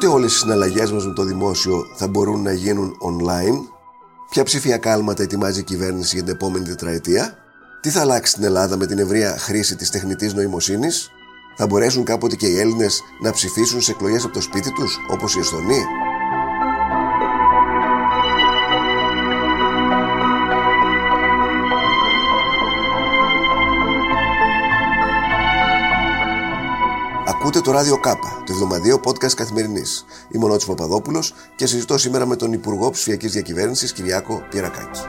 πότε όλες οι συναλλαγές μας με το δημόσιο θα μπορούν να γίνουν online, ποια ψηφιακά άλματα ετοιμάζει η κυβέρνηση για την επόμενη τετραετία, τι θα αλλάξει στην Ελλάδα με την ευρεία χρήση της τεχνητής νοημοσύνης, θα μπορέσουν κάποτε και οι Έλληνες να ψηφίσουν σε εκλογές από το σπίτι τους, όπως οι Εσθονοί. Ακούτε το Radio Kappa, το εβδομαδιαίο podcast καθημερινής. Είμαι ο Νότης Παπαδόπουλος και συζητώ σήμερα με τον Υπουργό Ψηφιακής Διακυβέρνησης Κυριάκο Πιερρακάκη.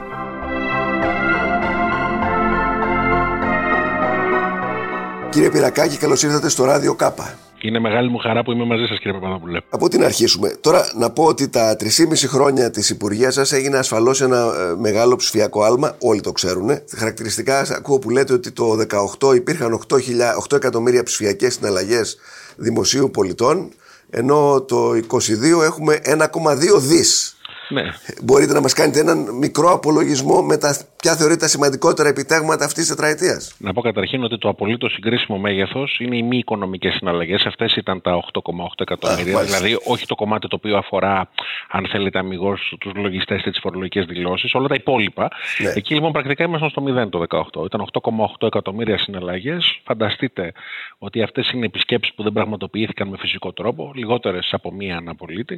Κύριε Πιερρακάκη, καλώς ήρθατε στο Radio Kappa. Είναι μεγάλη μου χαρά που είμαι μαζί σας, κύριε Παπαδόπουλε. Από την αρχίσουμε. Τώρα να πω ότι τα 3,5 χρόνια της υπουργείας σας έγινε ασφαλώς ένα μεγάλο ψηφιακό άλμα. Όλοι το ξέρουν. Χαρακτηριστικά ακούω που λέτε ότι το 2018 υπήρχαν 8 εκατομμύρια ψηφιακές συναλλαγές δημοσίου πολιτών, ενώ το 2022 έχουμε 1,2 δις. Ναι. Μπορείτε να μας κάνετε έναν μικρό απολογισμό με τα ποια θεωρείτε τα σημαντικότερα επιτάγματα αυτής της τετραετίας? Να πω καταρχήν ότι το απολύτως συγκρίσιμο μέγεθος είναι οι μη οικονομικές συναλλαγές. Αυτές ήταν τα 8,8 εκατομμύρια. Δηλαδή, όχι το κομμάτι το οποίο αφορά, αν θέλετε, αμιγώς τους λογιστές και τις φορολογικές δηλώσεις, όλα τα υπόλοιπα. Ναι. Εκεί λοιπόν πρακτικά ήμασταν στο 0 το 2018. Ήταν 8,8 εκατομμύρια συναλλαγές. Φανταστείτε ότι αυτές είναι επισκέψεις που δεν πραγματοποιήθηκαν με φυσικό τρόπο, λιγότερες από μία αναπολίτη.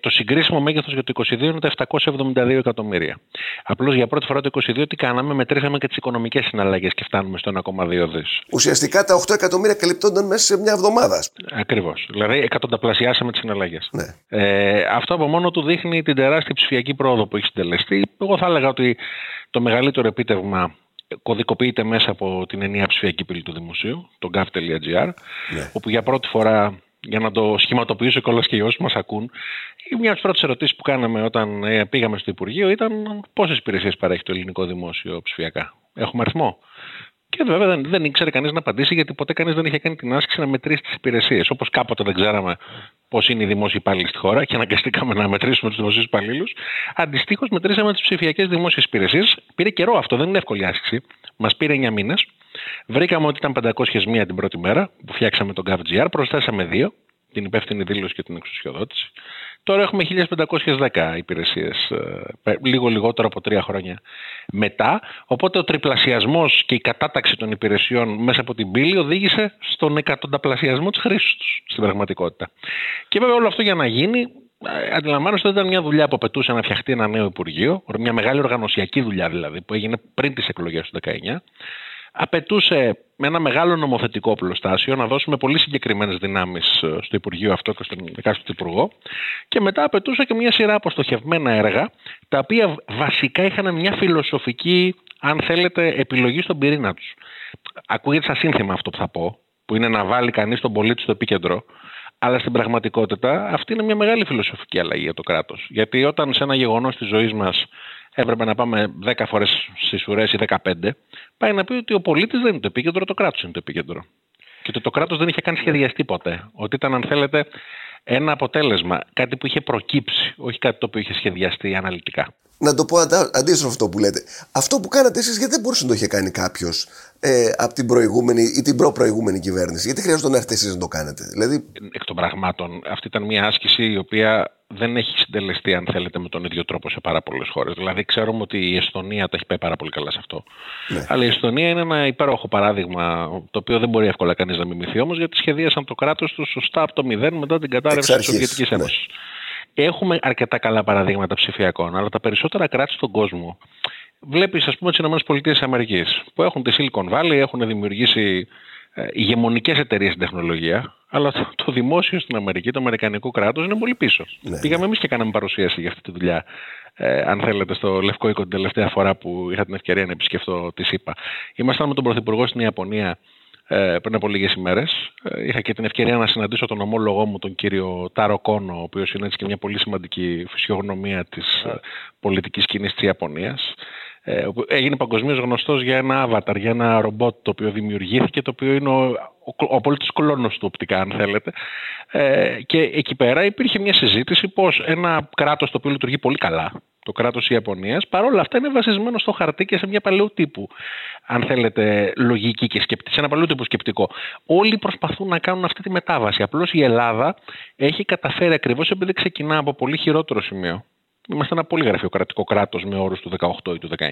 Το συγκρίσιμο μέγεθος για το 2022 είναι τα 772 εκατομμύρια. Απλώς για πρώτη φορά το 2022 τι κάναμε, μετρήσαμε και τις οικονομικές συναλλαγές και φτάνουμε στο 1,2 δις. Ουσιαστικά τα 8 εκατομμύρια καλυπτόνταν μέσα σε μια εβδομάδα. Ακριβώς. Δηλαδή εκατονταπλασιάσαμε τις συναλλαγές. Ναι. Αυτό από μόνο του δείχνει την τεράστια ψηφιακή πρόοδο που έχει συντελεστεί. Εγώ θα έλεγα ότι το μεγαλύτερο επίτευγμα κωδικοποιείται μέσα από την ενιαία ψηφιακή πύλη του Δημοσίου, το gov.gr, ναι, όπου για πρώτη φορά, για να το σχηματοποιήσω κιόλας και οι όσοι μας ακούν, μια από τις πρώτες ερωτήσεις που κάναμε όταν πήγαμε στο Υπουργείο ήταν πόσες υπηρεσίες παρέχει το ελληνικό δημόσιο ψηφιακά. Έχουμε αριθμό? Και βέβαια δεν ήξερε κανείς να απαντήσει, γιατί ποτέ κανείς δεν είχε κάνει την άσκηση να μετρήσει τις υπηρεσίες. Όπως κάποτε δεν ξέραμε πώς είναι οι δημόσιοι υπάλληλοι στη χώρα και αναγκαστήκαμε να μετρήσουμε τους δημοσίους υπαλλήλους, αντιστοίχως μετρήσαμε τις ψηφιακές δημόσιες υπηρεσίες. Πήρε καιρό αυτό, δεν είναι εύκολη άσκηση. Μας πήρε 9 μήνες. Βρήκαμε ότι ήταν 501 την πρώτη μέρα που φτιάξαμε τον gov.gr, προσθέσαμε 2, την υπεύθυνη δήλωση και την εξουσιοδότηση. Τώρα έχουμε 1510 υπηρεσίες, λίγο λιγότερο από 3 χρόνια μετά. Οπότε ο τριπλασιασμός και η κατάταξη των υπηρεσιών μέσα από την πύλη οδήγησε στον εκατονταπλασιασμό της χρήσης τους στην πραγματικότητα. Και βέβαια όλο αυτό για να γίνει, αντιλαμβάνεστε ότι ήταν μια δουλειά που απαιτούσε να φτιαχτεί ένα νέο Υπουργείο, μια μεγάλη οργανωσιακή δουλειά δηλαδή που έγινε πριν τις εκλογές του 19. Απαιτούσε με ένα μεγάλο νομοθετικό οπλοστάσιο να δώσουμε πολύ συγκεκριμένες δυνάμεις στο Υπουργείο αυτό και στον εκάστοτε Υπουργό, και μετά απαιτούσε και μια σειρά από στοχευμένα έργα, τα οποία βασικά είχαν μια φιλοσοφική, αν θέλετε, επιλογή στον πυρήνα τους. Ακούγεται σαν σύνθημα αυτό που θα πω, που είναι να βάλει κανείς τον πολίτη στο επίκεντρο, αλλά στην πραγματικότητα αυτή είναι μια μεγάλη φιλοσοφική αλλαγή για το κράτος. Γιατί όταν σε ένα γεγονός της ζωής μας έπρεπε να πάμε 10 φορές στις ουρές ή 15, πάει να πει ότι ο πολίτης δεν είναι το επίκεντρο, το κράτος είναι το επίκεντρο. Και ότι το κράτος δεν είχε καν σχεδιαστεί ποτέ. Ότι ήταν, αν θέλετε, ένα αποτέλεσμα, κάτι που είχε προκύψει, όχι κάτι το οποίο είχε σχεδιαστεί αναλυτικά. Να το πω αντίστροφα αυτό που λέτε. Αυτό που κάνατε εσείς, γιατί δεν μπορούσε να το είχε κάνει κάποιος από την προηγούμενη ή την προπροηγούμενη κυβέρνηση? Γιατί χρειάζονταν εσείς να το κάνετε? Δηλαδή... Εκ των πραγμάτων, αυτή ήταν μια άσκηση η οποία δεν έχει συντελεστεί, αν θέλετε, με τον ίδιο τρόπο σε πάρα πολλές χώρες. Δηλαδή, ξέρουμε ότι η Εσθονία τα έχει πάει πάρα πολύ καλά σε αυτό. Ναι. Αλλά η Εσθονία είναι ένα υπέροχο παράδειγμα, το οποίο δεν μπορεί εύκολα κανείς να μιμηθεί όμως, γιατί σχεδίασαν το κράτος του σωστά από το μηδέν μετά την κατάρρευση της Σοβιετικής Ένωσης. Ναι. Έχουμε αρκετά καλά παραδείγματα ψηφιακών, αλλά τα περισσότερα κράτη στον κόσμο. Βλέπεις, ας πούμε, τις ΗΠΑ, που έχουν τη Silicon Valley, έχουν δημιουργήσει ηγεμονικές εταιρείες στην τεχνολογία, αλλά το δημόσιο στην Αμερική, το αμερικανικό κράτος, είναι πολύ πίσω. Ναι. Πήγαμε εμείς και κάναμε παρουσίαση για αυτή τη δουλειά, αν θέλετε, στο Λευκό Οίκο την τελευταία φορά που είχα την ευκαιρία να επισκεφτώ τη ΣΥΠΑ. Ήμασταν με τον Πρωθυπουργό στην Ιαπωνία πριν από λίγες ημέρες. Είχα και την ευκαιρία να συναντήσω τον ομόλογό μου, τον κύριο Τάρο Κόνο, ο οποίος είναι έτσι και μια πολύ σημαντική φυσιογνωμία της πολιτικής σκηνής της Ιαπωνίας. Έγινε παγκοσμίως γνωστός για ένα avatar, για ένα ρομπότ το οποίο δημιουργήθηκε, το οποίο είναι ο απόλυτος κολόνος του οπτικά, αν θέλετε. Και εκεί πέρα υπήρχε μια συζήτηση πως ένα κράτος το οποίο λειτουργεί πολύ καλά, το κράτος Ιαπωνίας, παρόλα αυτά είναι βασισμένο στο χαρτί και σε μια παλαιού τύπου αν θέλετε, λογική και σκεπτική, σε ένα παλιότυπο σκεπτικό. Όλοι προσπαθούν να κάνουν αυτή τη μετάβαση. Απλώς η Ελλάδα έχει καταφέρει, ακριβώς επειδή ξεκινά από πολύ χειρότερο σημείο, είμαστε ένα πολύ γραφειοκρατικό κράτος με όρους του 18 ή του 19,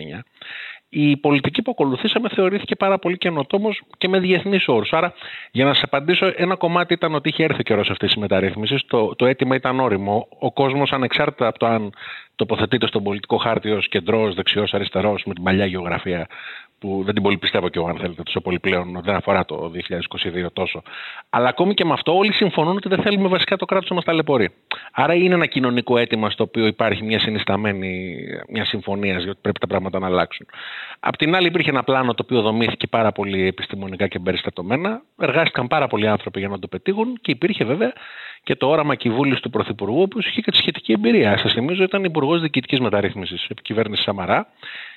η πολιτική που ακολουθήσαμε θεωρήθηκε πάρα πολύ καινοτόμος και με διεθνείς όρους. Άρα, για να σας απαντήσω, ένα κομμάτι ήταν ότι είχε έρθει καιρός αυτής της μεταρρύθμισης. Το αίτημα ήταν όριμο. Ο κόσμος, ανεξάρτητα από το αν τοποθετείται στον πολιτικό χάρτη ως κεντρός, δεξιός, αριστερός, με την παλιά γεωγραφία, που δεν την πολύ πιστεύω κι εγώ, αν θέλετε, τόσο πολύ πλέον, δεν αφορά το 2022 τόσο. Αλλά ακόμη και με αυτό, όλοι συμφωνούν ότι δεν θέλουμε βασικά το κράτος να μας ταλαιπωρεί. Άρα είναι ένα κοινωνικό αίτημα στο οποίο υπάρχει μια συνισταμένη, μια συμφωνία, γιατί πρέπει τα πράγματα να αλλάξουν. Απ' την άλλη, υπήρχε ένα πλάνο το οποίο δομήθηκε πάρα πολύ επιστημονικά και περιστατωμένα. Εργάστηκαν πάρα πολλοί άνθρωποι για να το πετύχουν και υπήρχε βέβαια και το όραμα και η βούληση του Πρωθυπουργού, ο οποίος είχε και τη σχετική εμπειρία. Σας θυμίζω, ήταν Υπουργός Διοικητικής Μεταρρύθμισης επί κυβέρνηση Σαμαρά.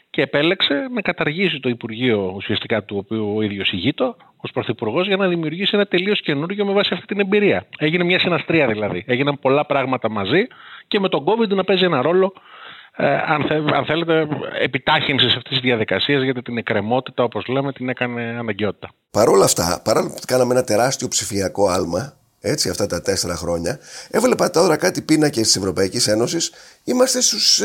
Και επέλεξε να καταργήσει το Υπουργείο, ουσιαστικά του οποίου ο ίδιος ηγείτο, ως Πρωθυπουργός, για να δημιουργήσει ένα τελείως καινούργιο με βάση αυτή την εμπειρία. Έγινε μια συναστρία δηλαδή. Έγιναν πολλά πράγματα μαζί και με τον COVID να παίζει ένα ρόλο, αν θέλετε, επιτάχυνσης αυτής της διαδικασίας, γιατί την εκκρεμότητα, όπως λέμε, την έκανε αναγκαιότητα. Παρ' όλα αυτά, παρά που κάναμε ένα τεράστιο ψηφιακό άλμα, έτσι, αυτά τα 4 χρόνια, έβλεπα τώρα κάτι πίνακες της Ευρωπαϊκής Ένωσης. Είμαστε στους,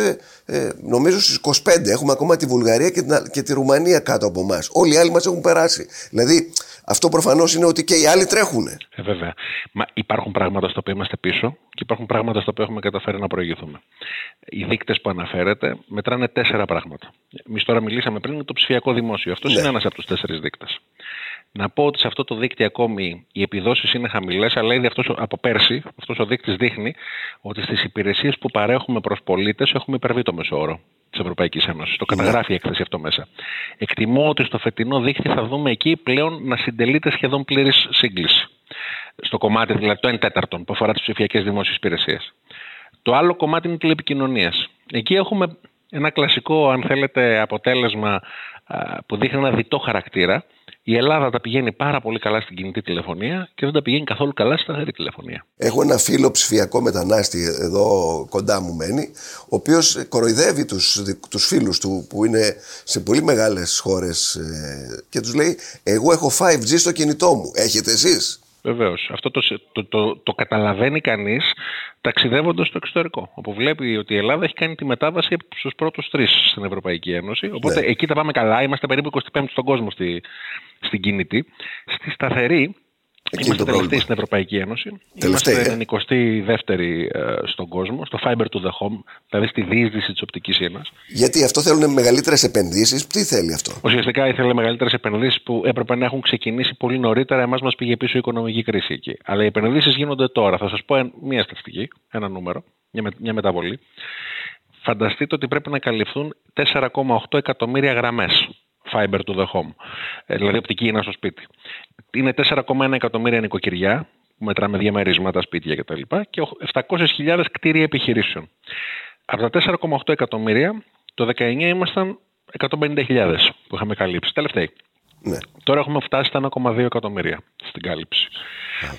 νομίζω στους 25. Έχουμε ακόμα τη Βουλγαρία και τη Ρουμανία κάτω από εμάς. Όλοι οι άλλοι μας έχουν περάσει. Δηλαδή, αυτό προφανώς είναι ότι και οι άλλοι τρέχουν. Βέβαια. Μα υπάρχουν πράγματα στα οποία είμαστε πίσω και υπάρχουν πράγματα στα οποία έχουμε καταφέρει να προηγηθούμε. Οι δείκτες που αναφέρετε μετράνε 4 πράγματα. Εμείς τώρα μιλήσαμε πριν για το ψηφιακό δημόσιο. Αυτό είναι ένας από τους 4 δείκτες. Να πω ότι σε αυτό το δείκτη ακόμη οι επιδόσεις είναι χαμηλές, αλλά ήδη αυτός, από πέρσι αυτός ο δείκτης δείχνει ότι στις υπηρεσίες που παρέχουμε προς πολίτες έχουμε υπερβεί το μέσο όρο της Ευρωπαϊκής Ένωσης. Το καταγράφει η έκθεση αυτό μέσα. Εκτιμώ ότι στο φετινό δείκτη θα δούμε εκεί πλέον να συντελείται σχεδόν πλήρης σύγκληση. Στο κομμάτι δηλαδή το 1/4 που αφορά τις ψηφιακές δημόσιες υπηρεσίες. Το άλλο κομμάτι είναι τηλεπικοινωνίες. Εκεί έχουμε ένα κλασικό, αν θέλετε, αποτέλεσμα που δείχνει ένα διτό χαρακτήρα. Η Ελλάδα τα πηγαίνει πάρα πολύ καλά στην κινητή τηλεφωνία και δεν τα πηγαίνει καθόλου καλά στην σταθερή τηλεφωνία. Έχω ένα φίλο ψηφιακό μετανάστη εδώ κοντά μου μένει, ο οποίος κοροϊδεύει τους φίλους του που είναι σε πολύ μεγάλες χώρες και τους λέει «Εγώ έχω 5G στο κινητό μου, έχετε εσείς?» Βεβαίως. Αυτό το καταλαβαίνει κανείς ταξιδεύοντας στο εξωτερικό. Όπου βλέπει ότι η Ελλάδα έχει κάνει τη μετάβαση στους πρώτους 3 στην Ευρωπαϊκή Ένωση. Οπότε εκεί τα πάμε καλά. Είμαστε περίπου 25 στον κόσμο στην κινητή. Στη σταθερή, εκεί είμαστε τελευταίοι στην Ευρωπαϊκή Ένωση. Είμαστε 22η στον κόσμο, στο fiber to the home, δηλαδή στη διείσδυση της οπτικής ίνας. Γιατί αυτό θέλουν μεγαλύτερες επενδύσεις. Τι θέλει αυτό? Ουσιαστικά ήθελε μεγαλύτερες επενδύσεις που έπρεπε να έχουν ξεκινήσει πολύ νωρίτερα. Εμάς μας πήγε πίσω η οικονομική κρίση εκεί. Αλλά οι επενδύσεις γίνονται τώρα. Θα σας πω μία στατιστική, ένα νούμερο, μια μεταβολή. Φανταστείτε ότι πρέπει να καλυφθούν 4,8 εκατομμύρια γραμμές fiber to the home, δηλαδή οπτική ίνα στο σπίτι. Είναι 4,1 εκατομμύρια νοικοκυριά, που μετράμε διαμερίσματα, σπίτια κτλ. Και 700.000 κτίρια επιχειρήσεων. Από τα 4,8 εκατομμύρια, το 19 ήμασταν 150.000 που είχαμε καλύψει. Τελευταίοι. Ναι. Τώρα έχουμε φτάσει στα 1,2 εκατομμύρια στην κάλυψη.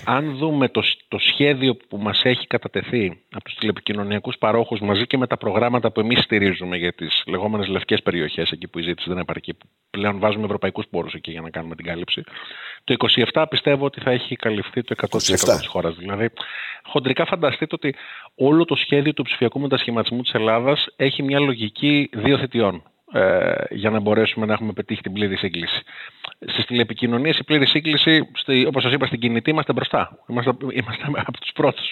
Αν δούμε το σχέδιο που μας έχει κατατεθεί από τους τηλεπικοινωνιακούς παρόχους μαζί και με τα προγράμματα που εμείς στηρίζουμε για τις λεγόμενες λευκές περιοχές, εκεί που η ζήτηση δεν επαρκεί, πλέον βάζουμε ευρωπαϊκούς πόρους εκεί για να κάνουμε την κάλυψη, το 27 πιστεύω ότι θα έχει καλυφθεί το 100% της χώρας. Δηλαδή, χοντρικά φανταστείτε ότι όλο το σχέδιο του ψηφιακού μετασχηματισμού της Ελλάδας έχει μια λογική 2 θητειών. Για να μπορέσουμε να έχουμε πετύχει την πλήρη σύγκληση. Στις τηλεπικοινωνίες η πλήρη σύγκληση, όπως σας είπα, στην κινητή είμαστε μπροστά. Είμαστε από τους πρώτους.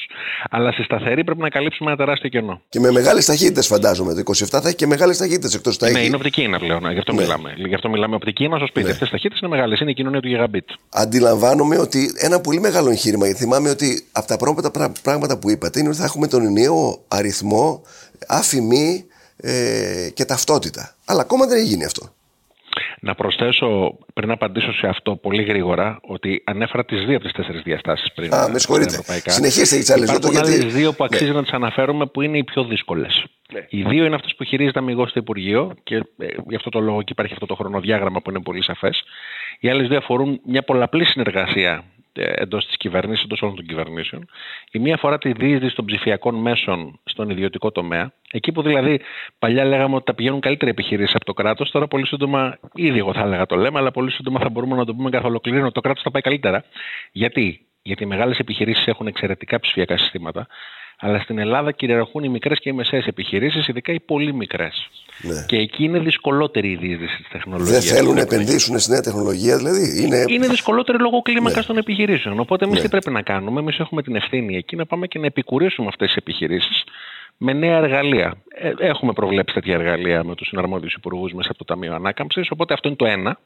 Αλλά στη σταθερή πρέπει να καλύψουμε ένα τεράστιο κενό. Και με μεγάλες ταχύτητες, φαντάζομαι. Το 27 θα έχει και μεγάλες ταχύτητες εκτός τα. Ναι, είναι οπτική ίνα πλέον. Γι' αυτό μιλάμε. Γι' αυτό μιλάμε οπτική ίνα στο σπίτι. Ναι. Αυτές οι ταχύτητες είναι μεγάλες. Είναι η κοινωνία του γιγαμπίτ. Αντιλαμβάνομαι ότι ένα πολύ μεγάλο εγχείρημα. Θυμάμαι ότι από τα πρώτα πράγματα που είπατε είναι ότι θα έχουμε τον ενιαίο αριθμό, αφημί και ταυτότητα. Αλλά ακόμα δεν έχει γίνει αυτό. Να προσθέσω, πριν απαντήσω σε αυτό πολύ γρήγορα, ότι ανέφερα τις 2 από τις 4 διαστάσεις πριν. Με συγχωρείτε. Συνεχίστε τις άλλες. Υπάρχουν άλλες 2 που αξίζει να τις αναφέρουμε, που είναι οι πιο δύσκολες. Ναι. Οι 2 είναι αυτές που χειρίζεται αμυγός στο Υπουργείο και γι' αυτό το λόγο και υπάρχει αυτό το χρονοδιάγραμμα που είναι πολύ σαφές. Οι άλλες 2 αφορούν μια πολλαπλή συνεργασία εντός της κυβέρνησης, εντός όλων των κυβερνήσεων. Η μία αφορά τη διείσδυση των ψηφιακών μέσων στον ιδιωτικό τομέα. Εκεί που δηλαδή παλιά λέγαμε ότι τα πηγαίνουν καλύτερα επιχειρήσεις από το κράτος, τώρα πολύ σύντομα, ήδη εγώ θα έλεγα το λέμε, αλλά πολύ σύντομα θα μπορούμε να το πούμε καθ' ολοκλήρωνο, το κράτος θα πάει καλύτερα. Γιατί οι μεγάλες επιχειρήσεις έχουν εξαιρετικά ψηφιακά συστήματα. Αλλά στην Ελλάδα κυριαρχούν οι μικρές και οι μεσαίες επιχειρήσεις, ειδικά οι πολύ μικρές. Ναι. Και εκεί είναι δυσκολότερη η διείσδυση της τεχνολογίας. Δεν θέλουν να επενδύσουν στη νέα τεχνολογία, δηλαδή. Είναι δυσκολότερη λόγω κλίμακας των επιχειρήσεων. Οπότε εμείς τι πρέπει να κάνουμε? Εμείς έχουμε την ευθύνη εκεί να πάμε και να επικουρήσουμε αυτές τις επιχειρήσεις με νέα εργαλεία. Έχουμε προβλέψει τέτοια εργαλεία με τους συναρμόδιους υπουργούς μέσα από το Ταμείο Ανάκαμψης. Οπότε αυτό είναι το ένα.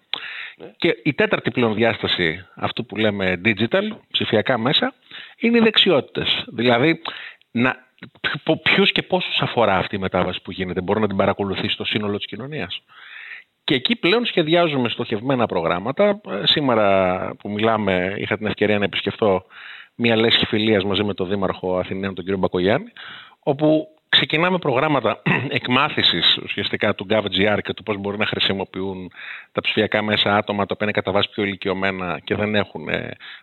Και η τέταρτη πλέον διάσταση αυτού που λέμε digital, ψηφιακά μέσα, είναι οι δεξιότητες. Δηλαδή, ποιους και πόσους αφορά αυτή η μετάβαση που γίνεται, μπορεί να την παρακολουθήσει το σύνολο της κοινωνίας. Και εκεί πλέον σχεδιάζουμε στοχευμένα προγράμματα. Σήμερα που μιλάμε, είχα την ευκαιρία να επισκεφτώ μια λέσχη φιλίας μαζί με τον Δήμαρχο Αθηναίων, τον κύριο Μπακογιάννη, όπου ξεκινάμε προγράμματα εκμάθησης ουσιαστικά του gov.gr και του πώς μπορεί να χρησιμοποιούν τα ψηφιακά μέσα άτομα τα οποία είναι κατά βάση πιο ηλικιωμένα και δεν έχουν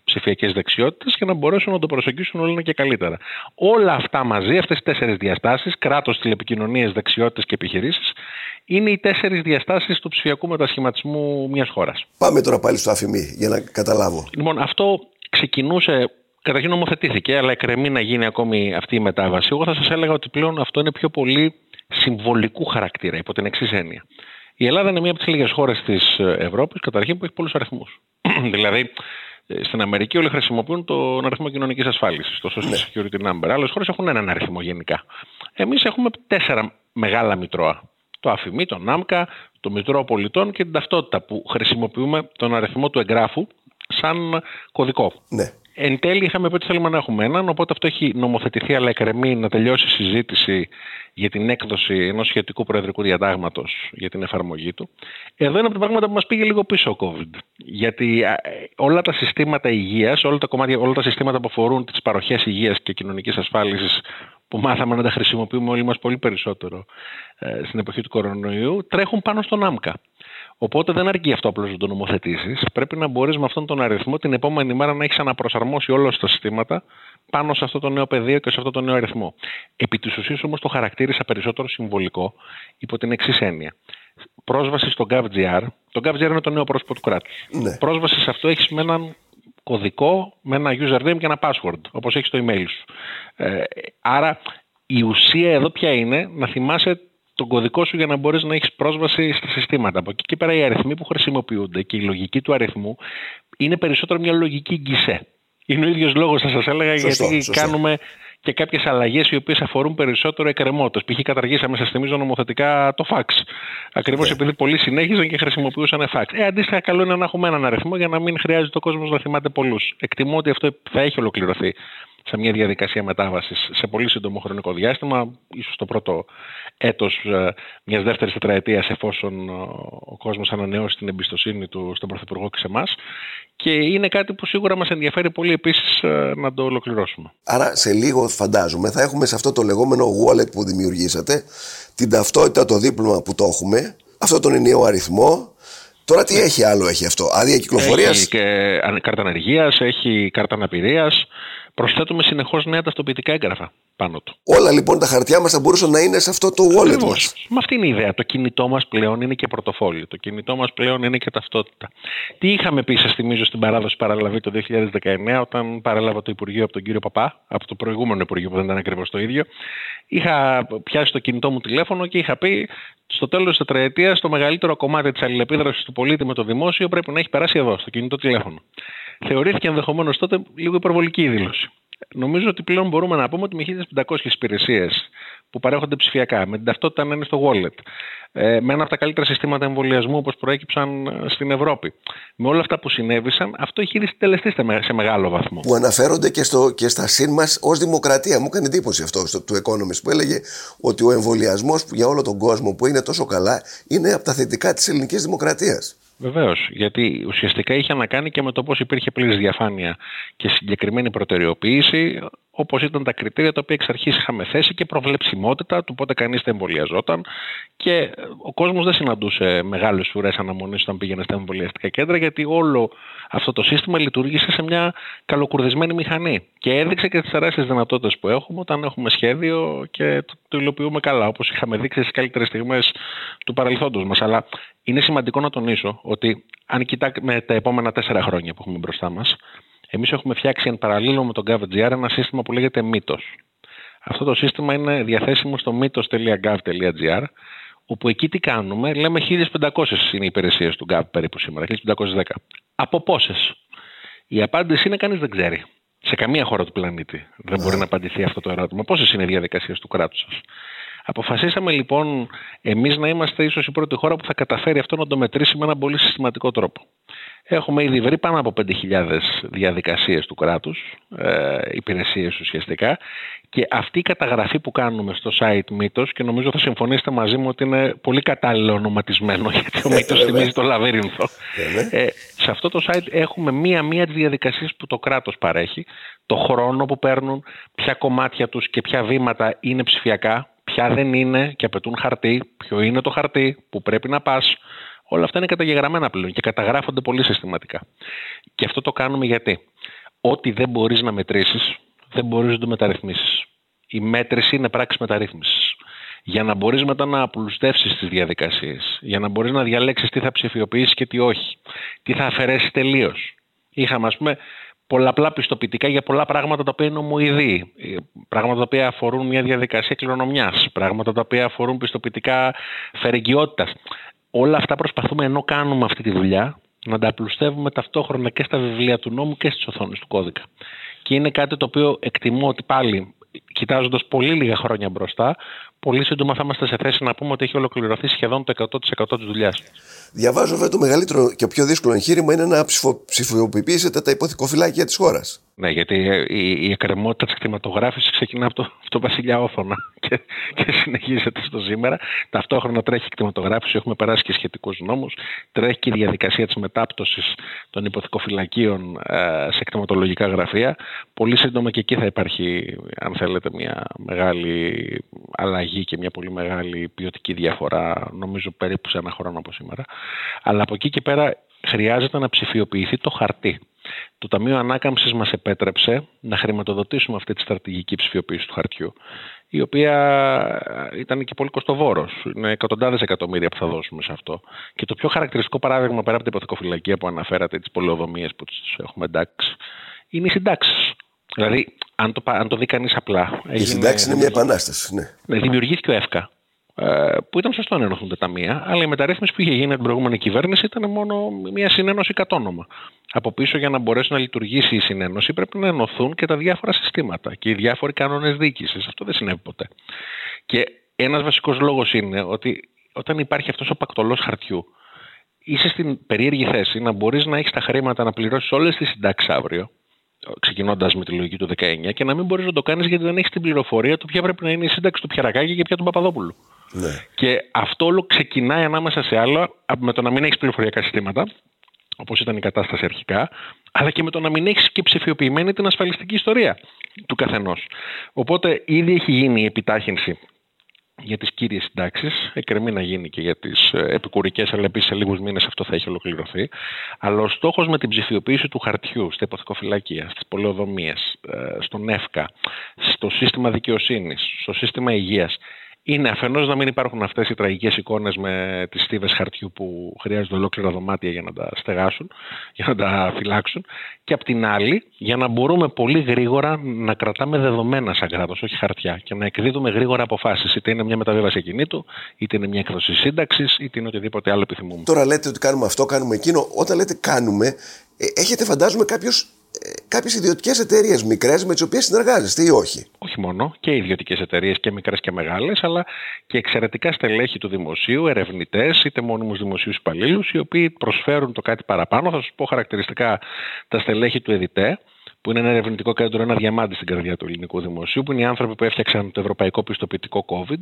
ψηφιακές δεξιότητες και να μπορέσουν να το προσεγγίσουν όλοι και καλύτερα. Όλα αυτά μαζί, αυτές οι τέσσερις διαστάσεις, κράτος, τηλεπικοινωνίες, δεξιότητες και επιχειρήσεις, είναι οι τέσσερις διαστάσεις του ψηφιακού μετασχηματισμού μιας χώρας. Πάμε τώρα πάλι στο αφημί για να καταλάβω. Λοιπόν, αυτό ξεκινούσε. Καταρχήν νομοθετήθηκε, αλλά εκκρεμεί να γίνει ακόμη αυτή η μετάβαση. Εγώ θα σας έλεγα ότι πλέον αυτό είναι πιο πολύ συμβολικού χαρακτήρα, υπό την εξής έννοια. Η Ελλάδα είναι μία από τις λίγες χώρες της Ευρώπης, καταρχήν, που έχει πολλούς αριθμούς. Δηλαδή, στην Αμερική όλοι χρησιμοποιούν τον αριθμό κοινωνικής ασφάλισης, το social security number. Άλλες χώρες έχουν έναν αριθμό γενικά. Εμείς έχουμε 4 μεγάλα μητρώα. Το αφημί, τον ΆΜΚΑ, το Μητρό Πολιτών και την ταυτότητα, που χρησιμοποιούμε τον αριθμό του εγγράφου σαν κωδικό. Ναι. Εν τέλει, είχαμε πει ότι θέλουμε να έχουμε έναν, οπότε αυτό έχει νομοθετηθεί, αλλά εκκρεμεί να τελειώσει η συζήτηση για την έκδοση ενός σχετικού προεδρικού διατάγματος για την εφαρμογή του. Εδώ είναι από τα πράγματα που μας πήγε λίγο πίσω ο COVID. Γιατί όλα τα συστήματα υγείας, όλα τα συστήματα που αφορούν τις παροχές υγείας και κοινωνικής ασφάλισης, που μάθαμε να τα χρησιμοποιούμε όλοι μας πολύ περισσότερο στην εποχή του κορονοϊού, τρέχουν πάνω στον ΆΜΚΑ. Οπότε δεν αρκεί αυτό απλώς να το νομοθετήσεις. Πρέπει να μπορείς με αυτόν τον αριθμό την επόμενη μέρα να έχεις αναπροσαρμόσει όλα τα συστήματα πάνω σε αυτό το νέο πεδίο και σε αυτό το νέο αριθμό. Επί της ουσίας όμως το χαρακτήρισα περισσότερο συμβολικό υπό την εξής έννοια. Πρόσβαση στο gov.gr. Το gov.gr είναι το νέο πρόσωπο του κράτους. Ναι. Πρόσβαση σε αυτό έχεις με έναν κωδικό, με ένα username και ένα password, όπως έχεις το email σου. Άρα η ουσία εδώ ποια είναι? Να θυμάσαι τον κωδικό σου για να μπορείς να έχεις πρόσβαση στα συστήματα. Από εκεί και πέρα οι αριθμοί που χρησιμοποιούνται και η λογική του αριθμού είναι περισσότερο μια λογική γκισέ. Είναι ο ίδιος λόγος, θα σας έλεγα, γιατί κάνουμε και κάποιες αλλαγές οι οποίες αφορούν περισσότερο εκκρεμότητες. Π.χ. καταργήσαμε, σας θυμίζω, νομοθετικά το φαξ. Ακριβώς επειδή πολλοί συνέχιζαν και χρησιμοποιούσαν φαξ. Αντίστοιχα, καλό είναι να έχουμε έναν αριθμό για να μην χρειάζεται ο κόσμος να θυμάται πολλούς. Εκτιμώ ότι αυτό θα έχει ολοκληρωθεί σε μια διαδικασία μετάβασης σε πολύ σύντομο χρονικό διάστημα, ίσως το πρώτο έτος μιας δεύτερης τετραετίας, εφόσον ο κόσμος ανανεώσει την εμπιστοσύνη του στον Πρωθυπουργό και σε εμάς. Και είναι κάτι που σίγουρα μας ενδιαφέρει πολύ επίσης να το ολοκληρώσουμε. Άρα, σε λίγο, φαντάζομαι, θα έχουμε σε αυτό το λεγόμενο wallet που δημιουργήσατε την ταυτότητα, το δίπλωμα που το έχουμε, αυτόν τον ενιαίο αριθμό. Τώρα τι έχει άλλο, έχει αυτό? Άδεια κυκλοφορίας. Έχει και κάρτα ανεργίας, έχει κάρτα αναπηρίας. Προσθέτουμε συνεχώς νέα ταυτοποιητικά έγγραφα πάνω του. Όλα λοιπόν τα χαρτιά μας θα μπορούσαν να είναι σε αυτό το wallet μας. Μα αυτή είναι η ιδέα. Το κινητό μας πλέον είναι και πορτοφόλι. Το κινητό μας πλέον είναι και ταυτότητα. Τι είχαμε πει, σας θυμίζω, στην παραλαβή το 2019, όταν παρέλαβα το Υπουργείο από τον κύριο Παπά, από το προηγούμενο Υπουργείο που δεν ήταν ακριβώς το ίδιο. Είχα πιάσει το κινητό μου τηλέφωνο και είχα πει: στο τέλος της τετραετίας, το μεγαλύτερο κομμάτι της αλληλεπίδρασης του πολίτη με το δημόσιο πρέπει να έχει περάσει εδώ, στο κινητό τηλέφωνο. Θεωρήθηκε ενδεχομένως τότε λίγο υπερβολική η δήλωση. Νομίζω ότι πλέον μπορούμε να πούμε ότι με 1.500 υπηρεσίες που παρέχονται ψηφιακά, με την ταυτότητα να είναι στο wallet, με ένα από τα καλύτερα συστήματα εμβολιασμού όπως προέκυψαν στην Ευρώπη, με όλα αυτά που συνέβησαν, αυτό έχει ήδη τελεστεί σε μεγάλο βαθμό. Που αναφέρονται και στα σύν μας ως δημοκρατία. Μου έκανε εντύπωση αυτό του Economist που έλεγε ότι ο εμβολιασμός για όλο τον κόσμο που είναι τόσο καλά είναι από τα θετικά της ελληνικής δημοκρατίας. Βεβαίως, γιατί ουσιαστικά είχε να κάνει και με το πώς υπήρχε πλήρης διαφάνεια και συγκεκριμένη προτεραιοποίηση όπως ήταν τα κριτήρια τα οποία εξ αρχής είχαμε θέσει και προβλεψιμότητα του πότε κανείς δεν εμβολιαζόταν και ο κόσμος δεν συναντούσε μεγάλες ουρές αναμονής όταν πήγαινε στα εμβολιαστικά κέντρα, γιατί όλο αυτό το σύστημα λειτουργήσε σε μια καλοκουρδισμένη μηχανή και έδειξε και τις τεράστιες δυνατότητες που έχουμε όταν έχουμε σχέδιο και το υλοποιούμε καλά, όπως είχαμε δείξει στις καλύτερες στιγμές του παρελθόντος μας. Αλλά είναι σημαντικό να τονίσω ότι αν κοιτάξουμε τα επόμενα 4 χρόνια που έχουμε μπροστά μας, εμείς έχουμε φτιάξει εν παραλίλω με τον gov.gr ένα σύστημα που λέγεται MITOS. Αυτό το σύστημα είναι διαθέσιμο στο mitos.gov.gr, όπου εκεί τι κάνουμε, λέμε 1500 είναι οι υπηρεσίες του gov περίπου σήμερα, 1510. Από πόσες? Η απάντηση είναι κανείς δεν ξέρει. Σε καμία χώρα του πλανήτη δεν μπορεί να απαντηθεί αυτό το ερώτημα. Πόσες είναι οι διαδικασίες του κράτους σας? Αποφασίσαμε λοιπόν εμείς να είμαστε ίσως η πρώτη χώρα που θα καταφέρει αυτό να το μετρήσει με έναν πολύ συστηματικό τρόπο. Έχουμε ήδη βρει πάνω από 5.000 διαδικασίες του κράτους, υπηρεσίες ουσιαστικά, και αυτή η καταγραφή που κάνουμε στο site MITOS, και νομίζω θα συμφωνήσετε μαζί μου ότι είναι πολύ κατάλληλο ονοματισμένο, γιατί ο MITOS θυμίζει το λαβύρινθο. Σε αυτό το site έχουμε μία-μία τις διαδικασίες που το κράτος παρέχει, το χρόνο που παίρνουν, ποια κομμάτια τους και ποια βήματα είναι ψηφιακά, ποια δεν είναι και απαιτούν χαρτί, ποιο είναι το χαρτί, που πρέπει να πας. Όλα αυτά είναι καταγεγραμμένα πλέον και καταγράφονται πολύ συστηματικά. Και αυτό το κάνουμε γιατί ό,τι δεν μπορείς να μετρήσεις, δεν μπορείς να το μεταρρυθμίσεις. Η μέτρηση είναι πράξη μεταρρύθμισης. Για να μπορείς μετά να απλουστεύσεις τις διαδικασίες, για να μπορείς να διαλέξεις τι θα ψηφιοποιήσεις και τι όχι, τι θα αφαιρέσεις τελείως. Είχαμε, ας πούμε, πολλαπλά πιστοποιητικά για πολλά πράγματα τα οποία είναι ομοειδή. Πράγματα τα οποία αφορούν μια διαδικασία κληρονομιάς, πράγματα τα οποία αφορούν πιστοποιητικά φερεγγιότητας. Όλα αυτά προσπαθούμε, ενώ κάνουμε αυτή τη δουλειά, να τα απλουστεύουμε ταυτόχρονα και στα βιβλία του νόμου και στις οθόνες του κώδικα. Και είναι κάτι το οποίο εκτιμώ ότι πάλι, κοιτάζοντας πολύ λίγα χρόνια μπροστά, πολύ σύντομα θα είμαστε σε θέση να πούμε ότι έχει ολοκληρωθεί σχεδόν το 100% της δουλειάς. Διαβάζω βέβαια το μεγαλύτερο και πιο δύσκολο εγχείρημα είναι να ψηφιοποιήσετε τα υποθηκοφυλάκια της χώρας. Ναι, γιατί η εκκρεμότητα της κτηματογράφησης ξεκινά από το βασιλιά όθωνα και συνεχίζεται στο σήμερα. Ταυτόχρονα τρέχει η κτηματογράφηση, έχουμε περάσει και σχετικούς νόμους. Τρέχει και η διαδικασία της μετάπτωσης των υποθηκοφυλακίων σε κτηματολογικά γραφεία. Πολύ σύντομα και εκεί θα υπάρχει, αν θέλετε, μια μεγάλη αλλαγή και μια πολύ μεγάλη ποιοτική διαφορά, νομίζω περίπου σε ένα χρόνο από σήμερα. Αλλά από εκεί και πέρα χρειάζεται να ψηφιοποιηθεί το χαρτί. Το Ταμείο Ανάκαμψης μας επέτρεψε να χρηματοδοτήσουμε αυτή τη στρατηγική ψηφιοποίηση του χαρτιού, η οποία ήταν και πολύ κοστοβόρος. Είναι εκατοντάδες εκατομμύρια που θα δώσουμε σε αυτό. Και το πιο χαρακτηριστικό παράδειγμα, πέρα από την υποθηκοφυλακία που αναφέρατε, τις πολεοδομίες που τις έχουμε εντάξει, είναι οι συντάξεις. Δηλαδή, αν το δει κανείς απλά. Οι συντάξεις είναι μια επανάσταση. Ναι. Δημιουργήθηκε ο ΕΦΚΑ, που ήταν σωστό να ενωθούν τα ταμεία, αλλά η μεταρρύθμιση που είχε γίνει από την προηγούμενη κυβέρνηση ήταν μόνο μια συνένωση κατ' όνομα. Από πίσω, για να μπορέσει να λειτουργήσει η συνένωση, πρέπει να ενωθούν και τα διάφορα συστήματα και οι διάφοροι κανόνες διοίκησης. Αυτό δεν συνέβη ποτέ. Και ένας βασικός λόγος είναι ότι όταν υπάρχει αυτός ο πακτολός χαρτιού, είσαι στην περίεργη θέση να μπορείς να έχεις τα χρήματα να πληρώσεις όλες τις συντάξεις αύριο, ξεκινώντας με τη λογική του 19, και να μην μπορείς να το κάνεις γιατί δεν έχεις την πληροφορία του ποια πρέπει να είναι η σύνταξη του Πιερρακάκη και ποια του Παπαδόπουλου. Ναι. Και αυτό όλο ξεκινάει ανάμεσα σε άλλα με το να μην έχεις πληροφοριακά συστήματα, όπως ήταν η κατάσταση αρχικά, αλλά και με το να μην έχεις και ψηφιοποιημένη την ασφαλιστική ιστορία του καθενός. Οπότε ήδη έχει γίνει η επιτάχυνση για τις κύριες συντάξεις, εκκρεμεί να γίνει και για τις επικουρικές, αλλά επίσης σε λίγους μήνες αυτό θα έχει ολοκληρωθεί. Αλλά ο στόχος με την ψηφιοποίηση του χαρτιού στα υποθηκοφυλακεία, στις πολεοδομίες, στον ΕΦΚΑ, στο σύστημα δικαιοσύνης, στο σύστημα υγείας, είναι αφενός να μην υπάρχουν αυτές οι τραγικές εικόνες με τις στίβες χαρτιού που χρειάζονται ολόκληρα δωμάτια για να τα στεγάσουν, για να τα φυλάξουν. Και απ' την άλλη, για να μπορούμε πολύ γρήγορα να κρατάμε δεδομένα σαν κράτος, όχι χαρτιά, και να εκδίδουμε γρήγορα αποφάσεις. Είτε είναι μια μεταβίβαση κινήτου, είτε είναι μια έκδοση σύνταξης, είτε είναι οτιδήποτε άλλο επιθυμούμε. Τώρα λέτε ότι κάνουμε αυτό, κάνουμε εκείνο. Όταν λέτε κάνουμε, έχετε φαντάζομαι κάποιες ιδιωτικές εταιρείες μικρές με τις οποίες συνεργάζεστε ή όχι? Όχι μόνο, και ιδιωτικές εταιρείες και μικρές και μεγάλες, αλλά και εξαιρετικά στελέχη του δημοσίου, ερευνητές, είτε μόνιμους δημοσίους υπαλλήλους, οι οποίοι προσφέρουν το κάτι παραπάνω. Θα σας πω χαρακτηριστικά τα στελέχη του ΕΔΙΤΕ, που είναι ένα ερευνητικό κέντρο, ένα διαμάντι στην καρδιά του ελληνικού δημοσίου, που είναι οι άνθρωποι που έφτιαξαν το ευρωπαϊκό πιστοποιητικό COVID.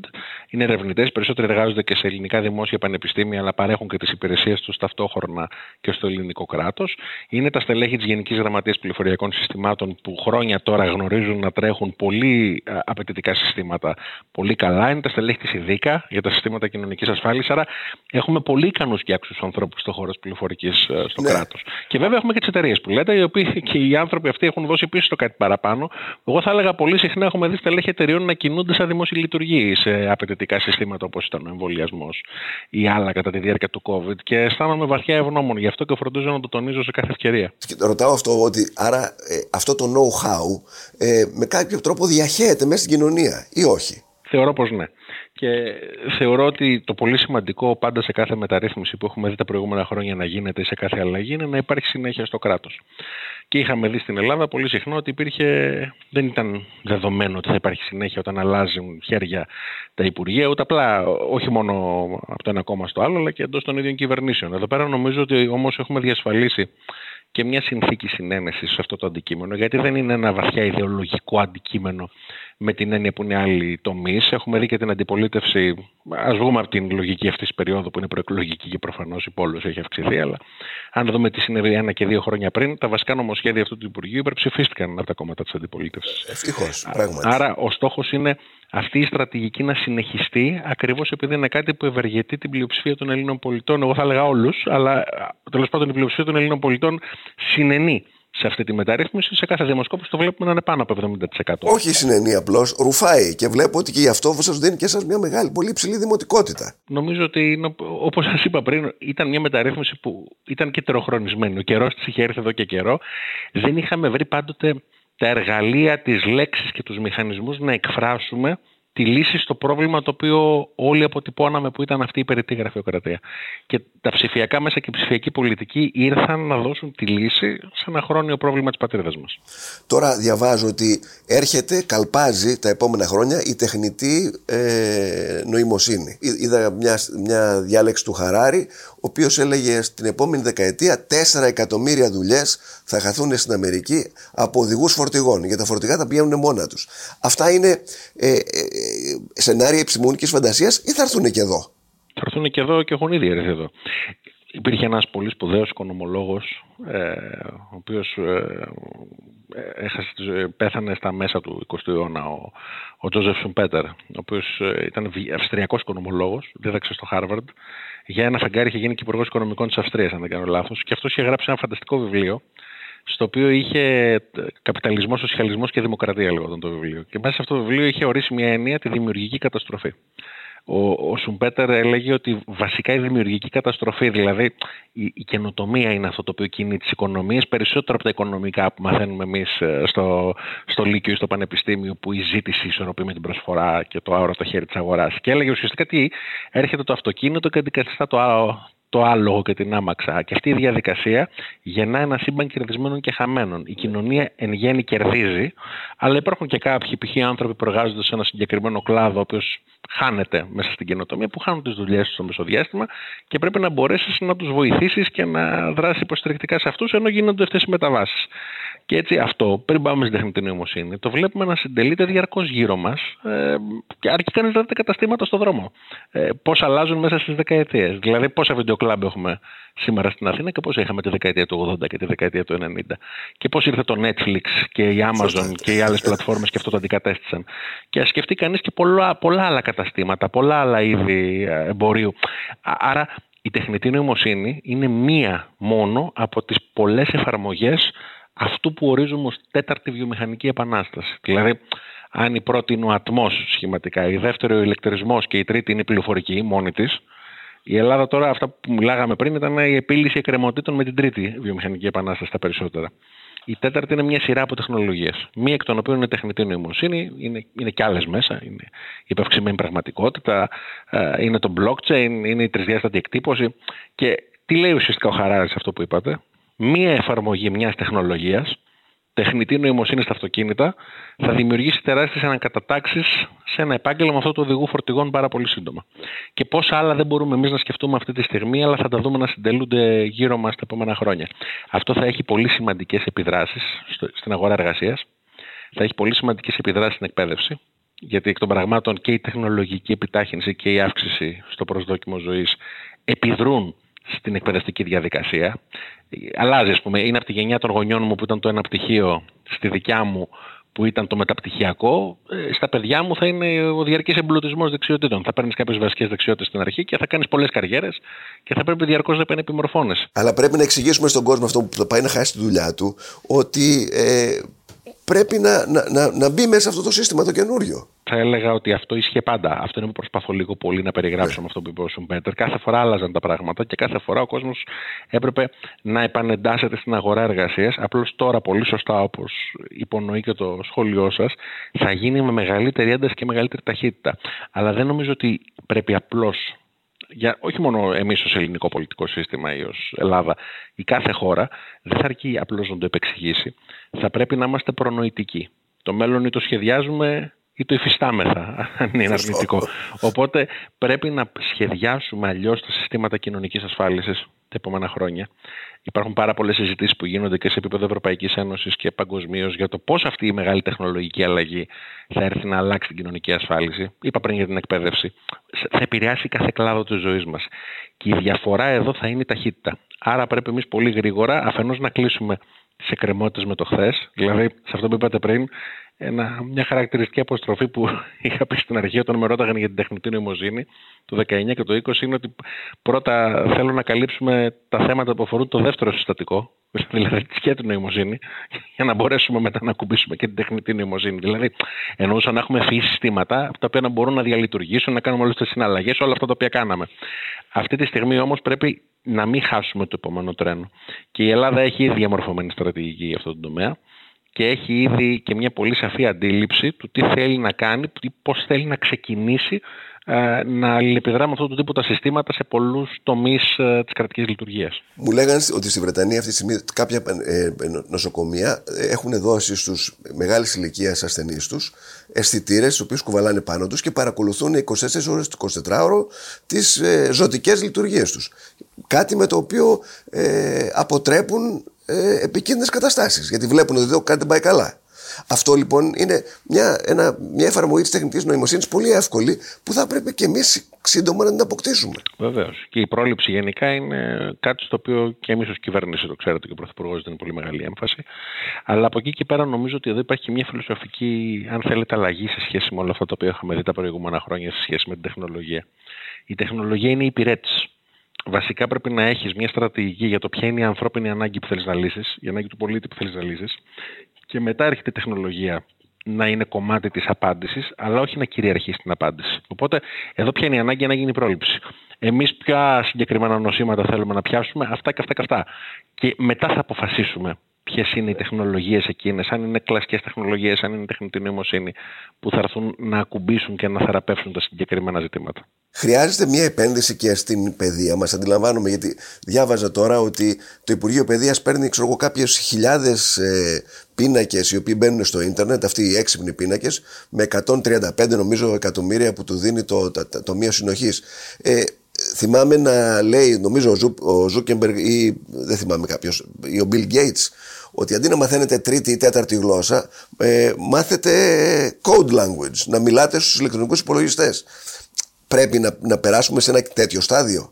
Είναι ερευνητές, περισσότεροι εργάζονται και σε ελληνικά δημόσια πανεπιστήμια, αλλά παρέχουν και τις υπηρεσίες τους ταυτόχρονα και στο ελληνικό κράτος. Είναι τα στελέχη της Γενικής Γραμματείας Πληροφοριακών Συστημάτων, που χρόνια τώρα γνωρίζουν να τρέχουν πολύ απαιτητικά συστήματα πολύ καλά. Είναι τα στελέχη της ΕΔΙΚΑ για τα συστήματα κοινωνικής ασφάλισης. Άρα έχουμε πολύ ικανούς και άξιους ανθρώπους στον χώρο της πληροφορικής στο κράτος. Και βέβαια έχουμε και τις εταιρείες που λέτε, οι οποίοι και οι άνθρωποι αυτοί έχουν δώσει πίσω το κάτι παραπάνω. Εγώ θα έλεγα πολύ συχνά έχουμε δει στελέχη εταιρεών να κινούνται σαν δημόσιοι λειτουργοί σε απαιτητικά συστήματα όπως ήταν ο εμβολιασμός ή άλλα κατά τη διάρκεια του COVID. Και αισθάνομαι βαθιά ευγνώμων γι' αυτό και φροντίζω να το τονίζω σε κάθε ευκαιρία. Και ρωτάω αυτό, ότι άρα αυτό το know-how με κάποιο τρόπο διαχέεται μέσα στην κοινωνία ή όχι? Θεωρώ πως ναι. Και θεωρώ ότι το πολύ σημαντικό πάντα σε κάθε μεταρρύθμιση που έχουμε δει τα προηγούμενα χρόνια να γίνεται, σε κάθε αλλαγή, είναι να υπάρχει συνέχεια στο κράτος. Και είχαμε δει στην Ελλάδα πολύ συχνά ότι δεν ήταν δεδομένο ότι θα υπάρχει συνέχεια όταν αλλάζουν χέρια τα υπουργεία, ούτε απλά, όχι μόνο από το ένα κόμμα στο άλλο, αλλά και εντός των ίδιων κυβερνήσεων. Εδώ πέρα νομίζω ότι όμως έχουμε διασφαλίσει και μια συνθήκη συνένεσης σε αυτό το αντικείμενο, γιατί δεν είναι ένα βαθιά ιδεολογικό αντικείμενο με την έννοια που είναι άλλοι τομείς. Έχουμε δει και την αντιπολίτευση, ας βγούμε από την λογική αυτής της περίοδου που είναι προεκλογική και προφανώς η πόλωση έχει αυξηθεί, αλλά αν δούμε τι συνέβη 1 και 2 χρόνια πριν, τα βασικά νομοσχέδια αυτού του Υπουργείου υπερψηφίστηκαν από τα κόμματα της αντιπολίτευσης. Ευτυχώς, πράγματι. Άρα ο στόχος είναι αυτή η στρατηγική να συνεχιστεί, ακριβώς επειδή είναι κάτι που ευεργετεί την πλειοψηφία των Ελλήνων πολιτών. Εγώ θα έλεγα όλους, αλλά τέλος πάντων η πλειοψηφία των Ελλήνων πολιτών συνενεί σε αυτή τη μεταρρύθμιση. Σε κάθε δημοσκόπηση το βλέπουμε να είναι πάνω από 70%. Όχι συνενεί απλώς, ρουφάει. Και βλέπω ότι και γι' αυτό σας δίνει και σας μια μεγάλη, πολύ υψηλή δημοτικότητα. Νομίζω ότι, όπως σας είπα πριν, ήταν μια μεταρρύθμιση που ήταν και τεροχρονισμένη. Ο καιρός της είχε έρθει εδώ και καιρό. Δεν είχαμε βρει πάντοτε τα εργαλεία, τις λέξεις και τους μηχανισμούς να εκφράσουμε τη λύση στο πρόβλημα το οποίο όλοι αποτυπώναμε, που ήταν αυτή η περιττή γραφειοκρατία. Και τα ψηφιακά μέσα και η ψηφιακή πολιτική ήρθαν να δώσουν τη λύση σε ένα χρόνιο πρόβλημα της πατρίδας μας. Τώρα διαβάζω ότι έρχεται, καλπάζει τα επόμενα χρόνια η τεχνητή νοημοσύνη. Είδα μια διάλεξη του Χαράρι, ο οποίος έλεγε στην επόμενη δεκαετία 4 εκατομμύρια δουλειές θα χαθούν στην Αμερική από οδηγούς φορτηγών, γιατί τα φορτηγά τα πηγαίνουν μόνα τους. Αυτά είναι σενάρια επιστημονικής φαντασίας ή θα έρθουν και εδώ? Θα έρθουν και εδώ και έχουν ήδη έρθει εδώ. Υπήρχε ένας πολύ σπουδαίος οικονομολόγος, ο οποίος πέθανε στα μέσα του 20ου αιώνα, ο Τζόζεφ Σουμπέτερ, ο οποίος ήταν αυστριακός οικονομολόγος, δίδαξε στο Χάρβαρντ. Για ένα φεγγάρι είχε γίνει και υπουργός οικονομικών της Αυστρίας, αν δεν κάνω λάθος, και αυτός είχε γράψει ένα φανταστικό βιβλίο, στο οποίο είχε καπιταλισμό, σοσιαλισμό και δημοκρατία, λέγονταν το βιβλίο. Και μέσα σε αυτό το βιβλίο είχε ορίσει μια έννοια, τη δημιουργική καταστροφή. Ο Σουμπέτερ έλεγε ότι βασικά η δημιουργική καταστροφή, δηλαδή η καινοτομία, είναι αυτό το οποίο κινεί τις οικονομίες περισσότερο από τα οικονομικά που μαθαίνουμε εμείς στο Λύκειο ή στο Πανεπιστήμιο, που η ζήτηση ισορροπεί με την προσφορά και το άωρο στο χέρι της αγοράς. Και έλεγε ουσιαστικά τι έρχεται το αυτοκίνητο και αντικαθιστά το άλογο και την άμαξα. Και αυτή η διαδικασία γεννά ένα σύμπαν κερδισμένων και χαμένων. Η κοινωνία εν γέννη κερδίζει, αλλά υπάρχουν και κάποιοι π.χ. άνθρωποι που εργάζονται σε ένα συγκεκριμένο κλάδο, ο οποίος χάνεται μέσα στην καινοτομία, που χάνουν τις δουλειές τους στο μεσοδιάστημα, και πρέπει να μπορέσεις να τους βοηθήσεις και να δράσεις υποστηρικτικά σε αυτούς, ενώ γίνονται αυτές οι μεταβάσεις. Και έτσι αυτό, πριν πάμε στην τεχνητή νοημοσύνη, το βλέπουμε να συντελείται διαρκώς γύρω μας, και αρκεί κανείς να δει τα καταστήματα στον δρόμο. Πώς αλλάζουν μέσα στις δεκαετίες. Δηλαδή, πόσα βιντεοκλάμπ έχουμε σήμερα στην Αθήνα και πώς είχαμε τη δεκαετία του 80 και τη δεκαετία του 90. Και πώς ήρθε το Netflix και η Amazon και οι άλλες πλατφόρμες και αυτό το αντικατέστησαν. Και ας σκεφτεί κανείς και πολλά άλλα καταστήματα, πολλά άλλα είδη εμπορίου. Άρα, η τεχνητή νοημοσύνη είναι μία μόνο από τις πολλές εφαρμογές αυτού που ορίζουμε ως τέταρτη βιομηχανική επανάσταση. Δηλαδή, αν η πρώτη είναι ο ατμός σχηματικά, η δεύτερη ο ηλεκτρισμός και η τρίτη είναι η πληροφορική μόνη της, η Ελλάδα τώρα, αυτά που μιλάγαμε πριν, ήταν η επίλυση εκκρεμωτήτων με την τρίτη βιομηχανική επανάσταση τα περισσότερα. Η τέταρτη είναι μια σειρά από τεχνολογίες. Μία εκ των οποίων είναι τεχνητή νοημοσύνη, είναι και άλλες μέσα. Είναι η υπευξημένη πραγματικότητα, είναι το blockchain, είναι η τρισδιάστατη εκτύπωση. Και τι λέει ουσιαστικά ο Χαράρης αυτό που είπατε? Μία εφαρμογή μιας τεχνολογίας, τεχνητή νοημοσύνη στα αυτοκίνητα, θα δημιουργήσει τεράστιες ανακατατάξεις σε ένα επάγγελμα αυτό του οδηγού φορτηγών πάρα πολύ σύντομα. Και πόσα άλλα δεν μπορούμε εμείς να σκεφτούμε αυτή τη στιγμή, αλλά θα τα δούμε να συντελούνται γύρω μας τα επόμενα χρόνια. Αυτό θα έχει πολύ σημαντικές επιδράσεις στην αγορά εργασίας, θα έχει πολύ σημαντικές επιδράσεις στην εκπαίδευση, γιατί εκ των πραγμάτων και η τεχνολογική επιτάχυνση και η αύξηση στο προσδόκιμο ζωής επιδρούν στην εκπαιδευτική διαδικασία. Αλλάζει, ας πούμε, είναι από τη γενιά των γονιών μου που ήταν το ένα πτυχίο, στη δικιά μου που ήταν το μεταπτυχιακό, στα παιδιά μου θα είναι ο διαρκής εμπλουτισμός δεξιοτήτων. Θα παίρνεις κάποιες βασικές δεξιότητες στην αρχή και θα κάνεις πολλές καριέρες και θα πρέπει διαρκώς να επιμορφώνεσαι. Αλλά πρέπει να εξηγήσουμε στον κόσμο αυτό που πάει να χάσει τη δουλειά του, ότι πρέπει να μπει μέσα σε αυτό το σύστημα το καινούριο. Θα έλεγα ότι αυτό ίσχυε πάντα. Αυτό είναι που προσπαθώ λίγο πολύ να περιγράψω με αυτό που είπε ο Σουμπέτερ. Κάθε φορά άλλαζαν τα πράγματα και κάθε φορά ο κόσμος έπρεπε να επανεντάσσεται στην αγορά εργασίας. Απλώς τώρα, πολύ σωστά, όπως υπονοεί και το σχόλιο σας, θα γίνει με μεγαλύτερη ένταση και μεγαλύτερη ταχύτητα. Αλλά δεν νομίζω ότι πρέπει απλώς, όχι μόνο εμείς ως ελληνικό πολιτικό σύστημα ή ως Ελλάδα, η κάθε χώρα, δεν θα αρκεί απλώς να το επεξηγήσει. Θα πρέπει να είμαστε προνοητικοί. Το μέλλον ή το σχεδιάζουμε ή το υφιστάμεθα, αν είναι αρνητικό. Οπότε πρέπει να σχεδιάσουμε αλλιώς τα συστήματα κοινωνικής ασφάλισης τα επόμενα χρόνια. Υπάρχουν πάρα πολλές συζητήσεις που γίνονται και σε επίπεδο Ευρωπαϊκής Ένωσης και παγκοσμίως για το πώς αυτή η μεγάλη τεχνολογική αλλαγή θα έρθει να αλλάξει την κοινωνική ασφάλιση. Είπα πριν για την εκπαίδευση. Θα επηρεάσει κάθε κλάδο της ζωής μας. Και η διαφορά εδώ θα είναι η ταχύτητα. Άρα πρέπει εμείς πολύ γρήγορα αφενός να κλείσουμε τις εκκρεμότητες με το χθες, δηλαδή σε αυτό που είπατε πριν. Μια χαρακτηριστική αποστροφή που είχα πει στην αρχή όταν με ρώταγαν για την τεχνητή νοημοσύνη το 19 και το 20 είναι ότι πρώτα θέλω να καλύψουμε τα θέματα που αφορούν το δεύτερο συστατικό, δηλαδή και την νοημοσύνη, για να μπορέσουμε μετά να ακουμπήσουμε και την τεχνητή νοημοσύνη. Δηλαδή, εννοούσα να έχουμε ευφυή συστήματα τα οποία να μπορούν να διαλειτουργήσουν, να κάνουμε όλες τις συναλλαγές, όλα αυτά τα οποία κάναμε. Αυτή τη στιγμή όμως πρέπει να μην χάσουμε το επόμενο τρένο. Και η Ελλάδα έχει ήδη διαμορφωμένη στρατηγική για αυτό το τομέα. Και έχει ήδη και μια πολύ σαφή αντίληψη του τι θέλει να κάνει, πώς θέλει να ξεκινήσει να αλληλεπιδρά με αυτόν τον τύπο τα συστήματα σε πολλούς τομείς της κρατικής λειτουργίας. Μου λέγανε ότι στη Βρετανία αυτή τη στιγμή κάποια νοσοκομεία έχουν δώσει στους μεγάλης ηλικίας ασθενείς τους αισθητήρες, τους οποίους κουβαλάνε πάνω τους και παρακολουθούν 24 ώρες του 24ωρο τις ζωτικές λειτουργίες τους. Κάτι με το οποίο αποτρέπουν επικίνδυνες καταστάσεις, γιατί βλέπουν ότι εδώ κάτι δεν πάει καλά. Αυτό λοιπόν είναι μια εφαρμογή της τεχνητής νοημοσύνης πολύ εύκολη που θα πρέπει και εμείς σύντομα να την αποκτήσουμε. Βεβαίως. Και η πρόληψη γενικά είναι κάτι στο οποίο και εμείς ως κυβέρνηση το ξέρετε και ο Πρωθυπουργός δίνει πολύ μεγάλη έμφαση. Αλλά από εκεί και πέρα νομίζω ότι εδώ υπάρχει μια φιλοσοφική, αν θέλετε, αλλαγή σε σχέση με όλα αυτά τα οποία είχαμε δει τα προηγούμενα χρόνια σε σχέση με την τεχνολογία. Η τεχνολογία είναι η υπηρέτηση. Βασικά πρέπει να έχεις μια στρατηγική για το ποια είναι η ανθρώπινη ανάγκη που θέλεις να λύσεις, η ανάγκη του πολίτη που θέλεις να λύσεις, και μετά έρχεται η τεχνολογία να είναι κομμάτι της απάντησης, αλλά όχι να κυριαρχεί στην απάντηση. Οπότε εδώ ποια είναι η ανάγκη να γίνει η πρόληψη. Εμείς ποια συγκεκριμένα νοσήματα θέλουμε να πιάσουμε, αυτά και αυτά και αυτά. Και μετά θα αποφασίσουμε ποιες είναι οι τεχνολογίες εκείνες, αν είναι κλασικές τεχνολογίες, αν είναι τεχνητή νοημοσύνη, που θα έρθουν να ακουμπήσουν και να θεραπεύσουν τα συγκεκριμένα ζητήματα. Χρειάζεται μια επένδυση και στην παιδεία μας, αντιλαμβάνομαι, γιατί διάβαζα τώρα ότι το Υπουργείο Παιδείας παίρνει κάποιες χιλιάδες πίνακες οι οποίοι μπαίνουν στο ίντερνετ, αυτοί οι έξυπνοι πίνακες, με 135 νομίζω εκατομμύρια που του δίνει το Ταμείο Συνοχής. Θυμάμαι να λέει, νομίζω ο Ζούκεμπεργκ ή δεν θυμάμαι κάποιος, ή ο Μπιλ Γκέιτς, ότι αντί να μαθαίνετε τρίτη ή τέταρτη γλώσσα, μάθετε code language, να μιλάτε στους ηλεκτρονικούς υπολογιστές. Πρέπει να περάσουμε σε ένα τέτοιο στάδιο.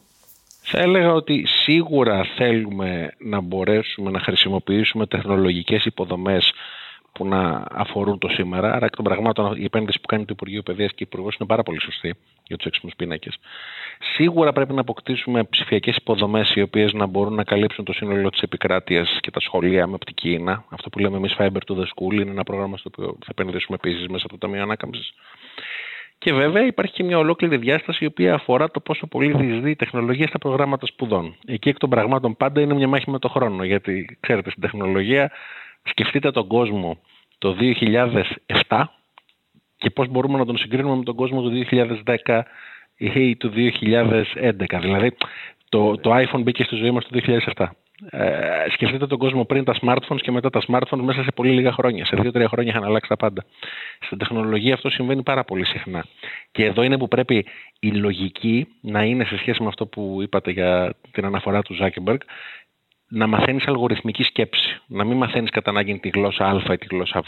Θα έλεγα ότι σίγουρα θέλουμε να μπορέσουμε να χρησιμοποιήσουμε τεχνολογικές υποδομές που να αφορούν το σήμερα. Άρα, εκ των πραγμάτων, η επένδυση που κάνει το Υπουργείο Παιδείας και η Υπουργός είναι πάρα πολύ σωστή για τους έξυπνους πίνακες. Σίγουρα πρέπει να αποκτήσουμε ψηφιακές υποδομές οι οποίες να μπορούν να καλύψουν το σύνολο της επικράτειας και τα σχολεία με οπτική ίνα. Αυτό που λέμε εμείς Fiber to the School είναι ένα πρόγραμμα στο οποίο θα επενδύσουμε επίσης μέσα από το Ταμείο Ανάκαμψης. Και βέβαια υπάρχει και μια ολόκληρη διάσταση η οποία αφορά το πόσο πολύ διεισδύει η τεχνολογία στα προγράμματα σπουδών. Εκεί εκ των πραγμάτων πάντα είναι μια μάχη με το χρόνο, γιατί ξέρετε στην τεχνολογία, σκεφτείτε τον κόσμο το 2007 και πώς μπορούμε να τον συγκρίνουμε με τον κόσμο του 2010 ή του 2011. Δηλαδή το iPhone μπήκε στη ζωή μας το 2007. σκεφτείτε τον κόσμο πριν τα smartphones και μετά τα smartphones μέσα σε πολύ λίγα χρόνια. Σε 2-3 χρόνια είχαν αλλάξει τα πάντα. Στην τεχνολογία αυτό συμβαίνει πάρα πολύ συχνά. Και εδώ είναι που πρέπει η λογική να είναι σε σχέση με αυτό που είπατε για την αναφορά του Zuckerberg, να μαθαίνεις αλγοριθμική σκέψη. Να μην μαθαίνεις κατά ανάγκη τη γλώσσα Α ή τη γλώσσα Β.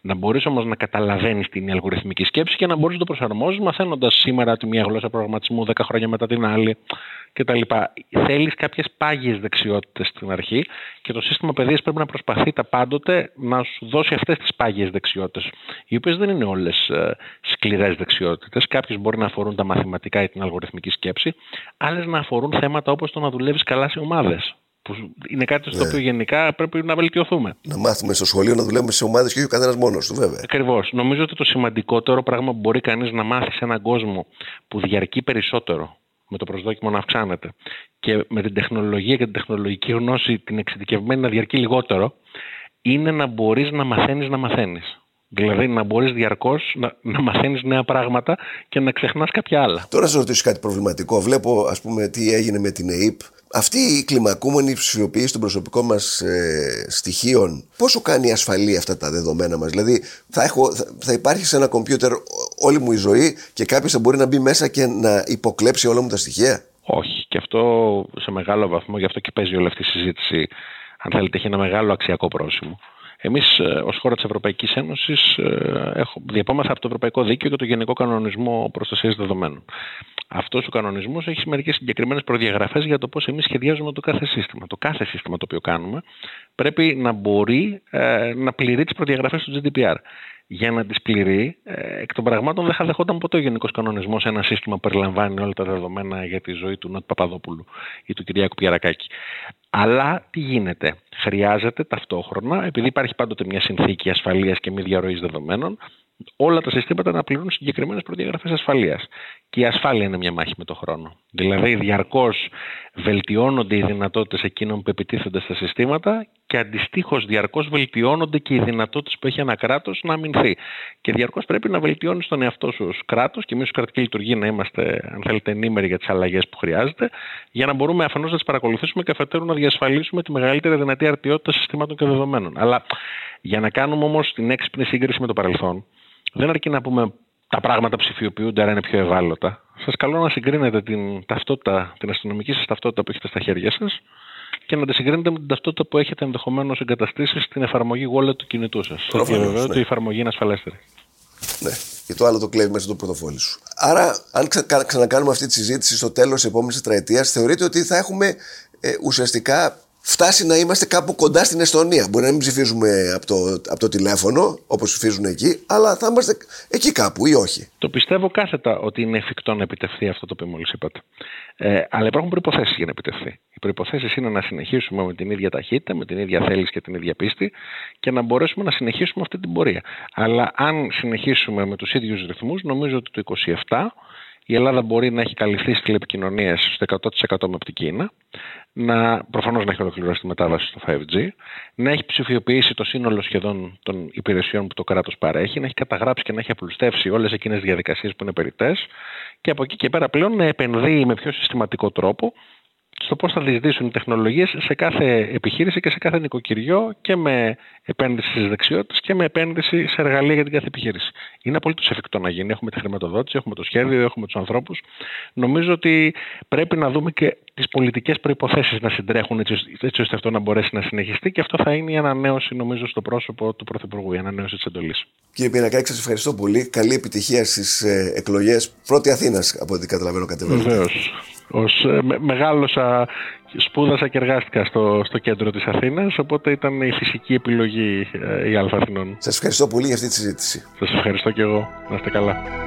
Να μπορείς όμως να καταλαβαίνεις την αλγοριθμική σκέψη και να μπορείς να το προσαρμόζεις μαθαίνοντας σήμερα τη μία γλώσσα προγραμματισμού 10 χρόνια μετά την άλλη κτλ. Θέλεις κάποιες πάγιες δεξιότητες στην αρχή και το σύστημα παιδείας πρέπει να προσπαθεί τα πάντοτε να σου δώσει αυτές τις πάγιες δεξιότητες, οι οποίες δεν είναι όλες σκληρές δεξιότητες. Κάποιες μπορεί να αφορούν τα μαθηματικά ή την αλγοριθμική σκέψη, άλλες να αφορούν θέματα όπως το να δουλεύεις καλά σε ομάδες. Που είναι κάτι στο οποίο γενικά πρέπει να βελτιωθούμε. Να μάθουμε στο σχολείο να δουλεύουμε σε ομάδες και όχι ο καθένας μόνος του, βέβαια. Ακριβώς. Νομίζω ότι το σημαντικότερο πράγμα που μπορεί κανείς να μάθει σε έναν κόσμο που διαρκεί περισσότερο, με το προσδόκιμο να αυξάνεται, και με την τεχνολογία και την τεχνολογική γνώση την εξειδικευμένη να διαρκεί λιγότερο, είναι να μπορείς να μαθαίνεις να μαθαίνεις. Δηλαδή να μπορείς διαρκώς να μαθαίνεις νέα πράγματα και να ξεχνάς κάποια άλλα. Τώρα σας ρωτήσω κάτι προβληματικό. Βλέπω, ας πούμε, τι έγινε με την ΕΕΠ. Αυτή η κλιμακούμενη ψηφιοποίηση των προσωπικών μας στοιχείων, πόσο κάνει ασφαλή αυτά τα δεδομένα μας? Δηλαδή θα υπάρχει σε ένα κομπιούτερ όλη μου η ζωή και κάποιος θα μπορεί να μπει μέσα και να υποκλέψει όλα μου τα στοιχεία? Όχι. Και αυτό σε μεγάλο βαθμό, γι' αυτό και παίζει όλη αυτή η συζήτηση, αν θέλετε, έχει ένα μεγάλο αξιακό πρόσημο. Εμείς ως χώρα της Ευρωπαϊκής Ένωσης διαπόμεθα από το Ευρωπαϊκό Δίκαιο και το Γενικό Κανονισμό Προστασίας Δεδομένων. Αυτός ο κανονισμός έχει μερικές συγκεκριμένες προδιαγραφές για το πώς εμείς σχεδιάζουμε το κάθε σύστημα. Το κάθε σύστημα το οποίο κάνουμε πρέπει να μπορεί να πληρεί τις προδιαγραφές του GDPR. Για να τις πληρεί, εκ των πραγμάτων δεν θα δεχόταν ποτέ ο Γενικός Κανονισμός ένα σύστημα που περιλαμβάνει όλα τα δεδομένα για τη ζωή του Νότη Παπαδόπουλου ή του Κυριάκου Πιερρακάκη. Αλλά τι γίνεται? Χρειάζεται ταυτόχρονα, επειδή υπάρχει πάντοτε μια συνθήκη ασφαλείας και μη διαρροής δεδομένων, όλα τα συστήματα να πληρούν συγκεκριμένες προδιαγραφές ασφαλείας. Και η ασφάλεια είναι μια μάχη με τον χρόνο. Δηλαδή, διαρκώς βελτιώνονται οι δυνατότητες εκείνων που επιτίθενται στα συστήματα και αντιστοίχως διαρκώς βελτιώνονται και οι δυνατότητες που έχει ένα κράτος να αμυνθεί. Και διαρκώς πρέπει να βελτιώνεις τον εαυτό σου ως κράτος και εμείς ως κρατική λειτουργία να είμαστε, αν θέλετε, ενήμεροι για τις αλλαγές που χρειάζεται, για να μπορούμε αφενός να τις παρακολουθήσουμε και αφετέρου να διασφαλίσουμε τη μεγαλύτερη δυνατή αρτιότητα συστημάτων και δεδομένων. Αλλά για να κάνουμε όμως την έξυπνη σύγκριση με το παρελθόν, δεν αρκεί να πούμε τα πράγματα ψηφιοποιούνται, άρα είναι πιο ευάλωτα. Σας καλώ να συγκρίνετε την αστυνομική σας ταυτότητα που έχετε στα χέρια σας και να τη συγκρίνετε με την ταυτότητα που έχετε ενδεχομένως εγκαταστήσει στην εφαρμογή Wallet του κινητού σας. Προφανώς, ότι η εφαρμογή είναι ασφαλέστερη. Ναι, και το άλλο το κλέβει μέσα στο πορτοφόλι σου. Άρα, αν ξανακάνουμε αυτή τη συζήτηση στο τέλος της επόμενης τετραετίας, θεωρείτε ότι θα έχουμε ουσιαστικά φτάσει να είμαστε κάπου κοντά στην Εσθονία? Μπορεί να μην ψηφίζουμε από το τηλέφωνο, όπως ψηφίζουν εκεί, αλλά θα είμαστε εκεί κάπου ή όχι? Το πιστεύω κάθετα ότι είναι εφικτό να επιτευχθεί αυτό το οποίο μόλις είπατε. Αλλά υπάρχουν προϋποθέσεις για να επιτευχθεί. Οι προϋποθέσεις είναι να συνεχίσουμε με την ίδια ταχύτητα, με την ίδια θέληση και την ίδια πίστη και να μπορέσουμε να συνεχίσουμε αυτή την πορεία. Αλλά αν συνεχίσουμε με τους ίδιους ρυθμούς, νομίζω ότι το 27 η Ελλάδα μπορεί να έχει καλυφθεί στις τηλεπικοινωνίες στο 100% με την Κίνα, προφανώς να έχει ολοκληρώσει τη μετάβαση στο 5G, να έχει ψηφιοποιήσει το σύνολο σχεδόν των υπηρεσιών που το κράτος παρέχει, να έχει καταγράψει και να έχει απλουστεύσει όλες εκείνες τις διαδικασίες που είναι περιττές και από εκεί και πέρα πλέον να επενδύει με πιο συστηματικό τρόπο στο πώς θα διεισδύσουν οι τεχνολογίες σε κάθε επιχείρηση και σε κάθε νοικοκυριό και με επένδυση στις δεξιότητες και με επένδυση σε εργαλεία για την κάθε επιχείρηση. Είναι απολύτως εφικτό να γίνει. Έχουμε τη χρηματοδότηση, έχουμε το σχέδιο, έχουμε τους ανθρώπους. Νομίζω ότι πρέπει να δούμε και τις πολιτικές προϋποθέσεις να συντρέχουν έτσι ώστε αυτό να μπορέσει να συνεχιστεί και αυτό θα είναι η ανανέωση, νομίζω, στο πρόσωπο του Πρωθυπουργού, η ανανέωση της εντολής. Κύριε Πιερρακάκη, σας ευχαριστώ πολύ. Καλή επιτυχία στις εκλογές. Πρώτη Αθήνας, από ό,τι καταλαβαίνω, κατεβαίνετε. Βεβαίως. Μεγάλωσα, σπούδασα και εργάστηκα στο κέντρο της Αθήνας, οπότε ήταν η φυσική επιλογή η Αλφα Αθηνών. Σας ευχαριστώ πολύ για αυτή τη συζήτηση. Σας ευχαριστώ και εγώ. Να είστε καλά.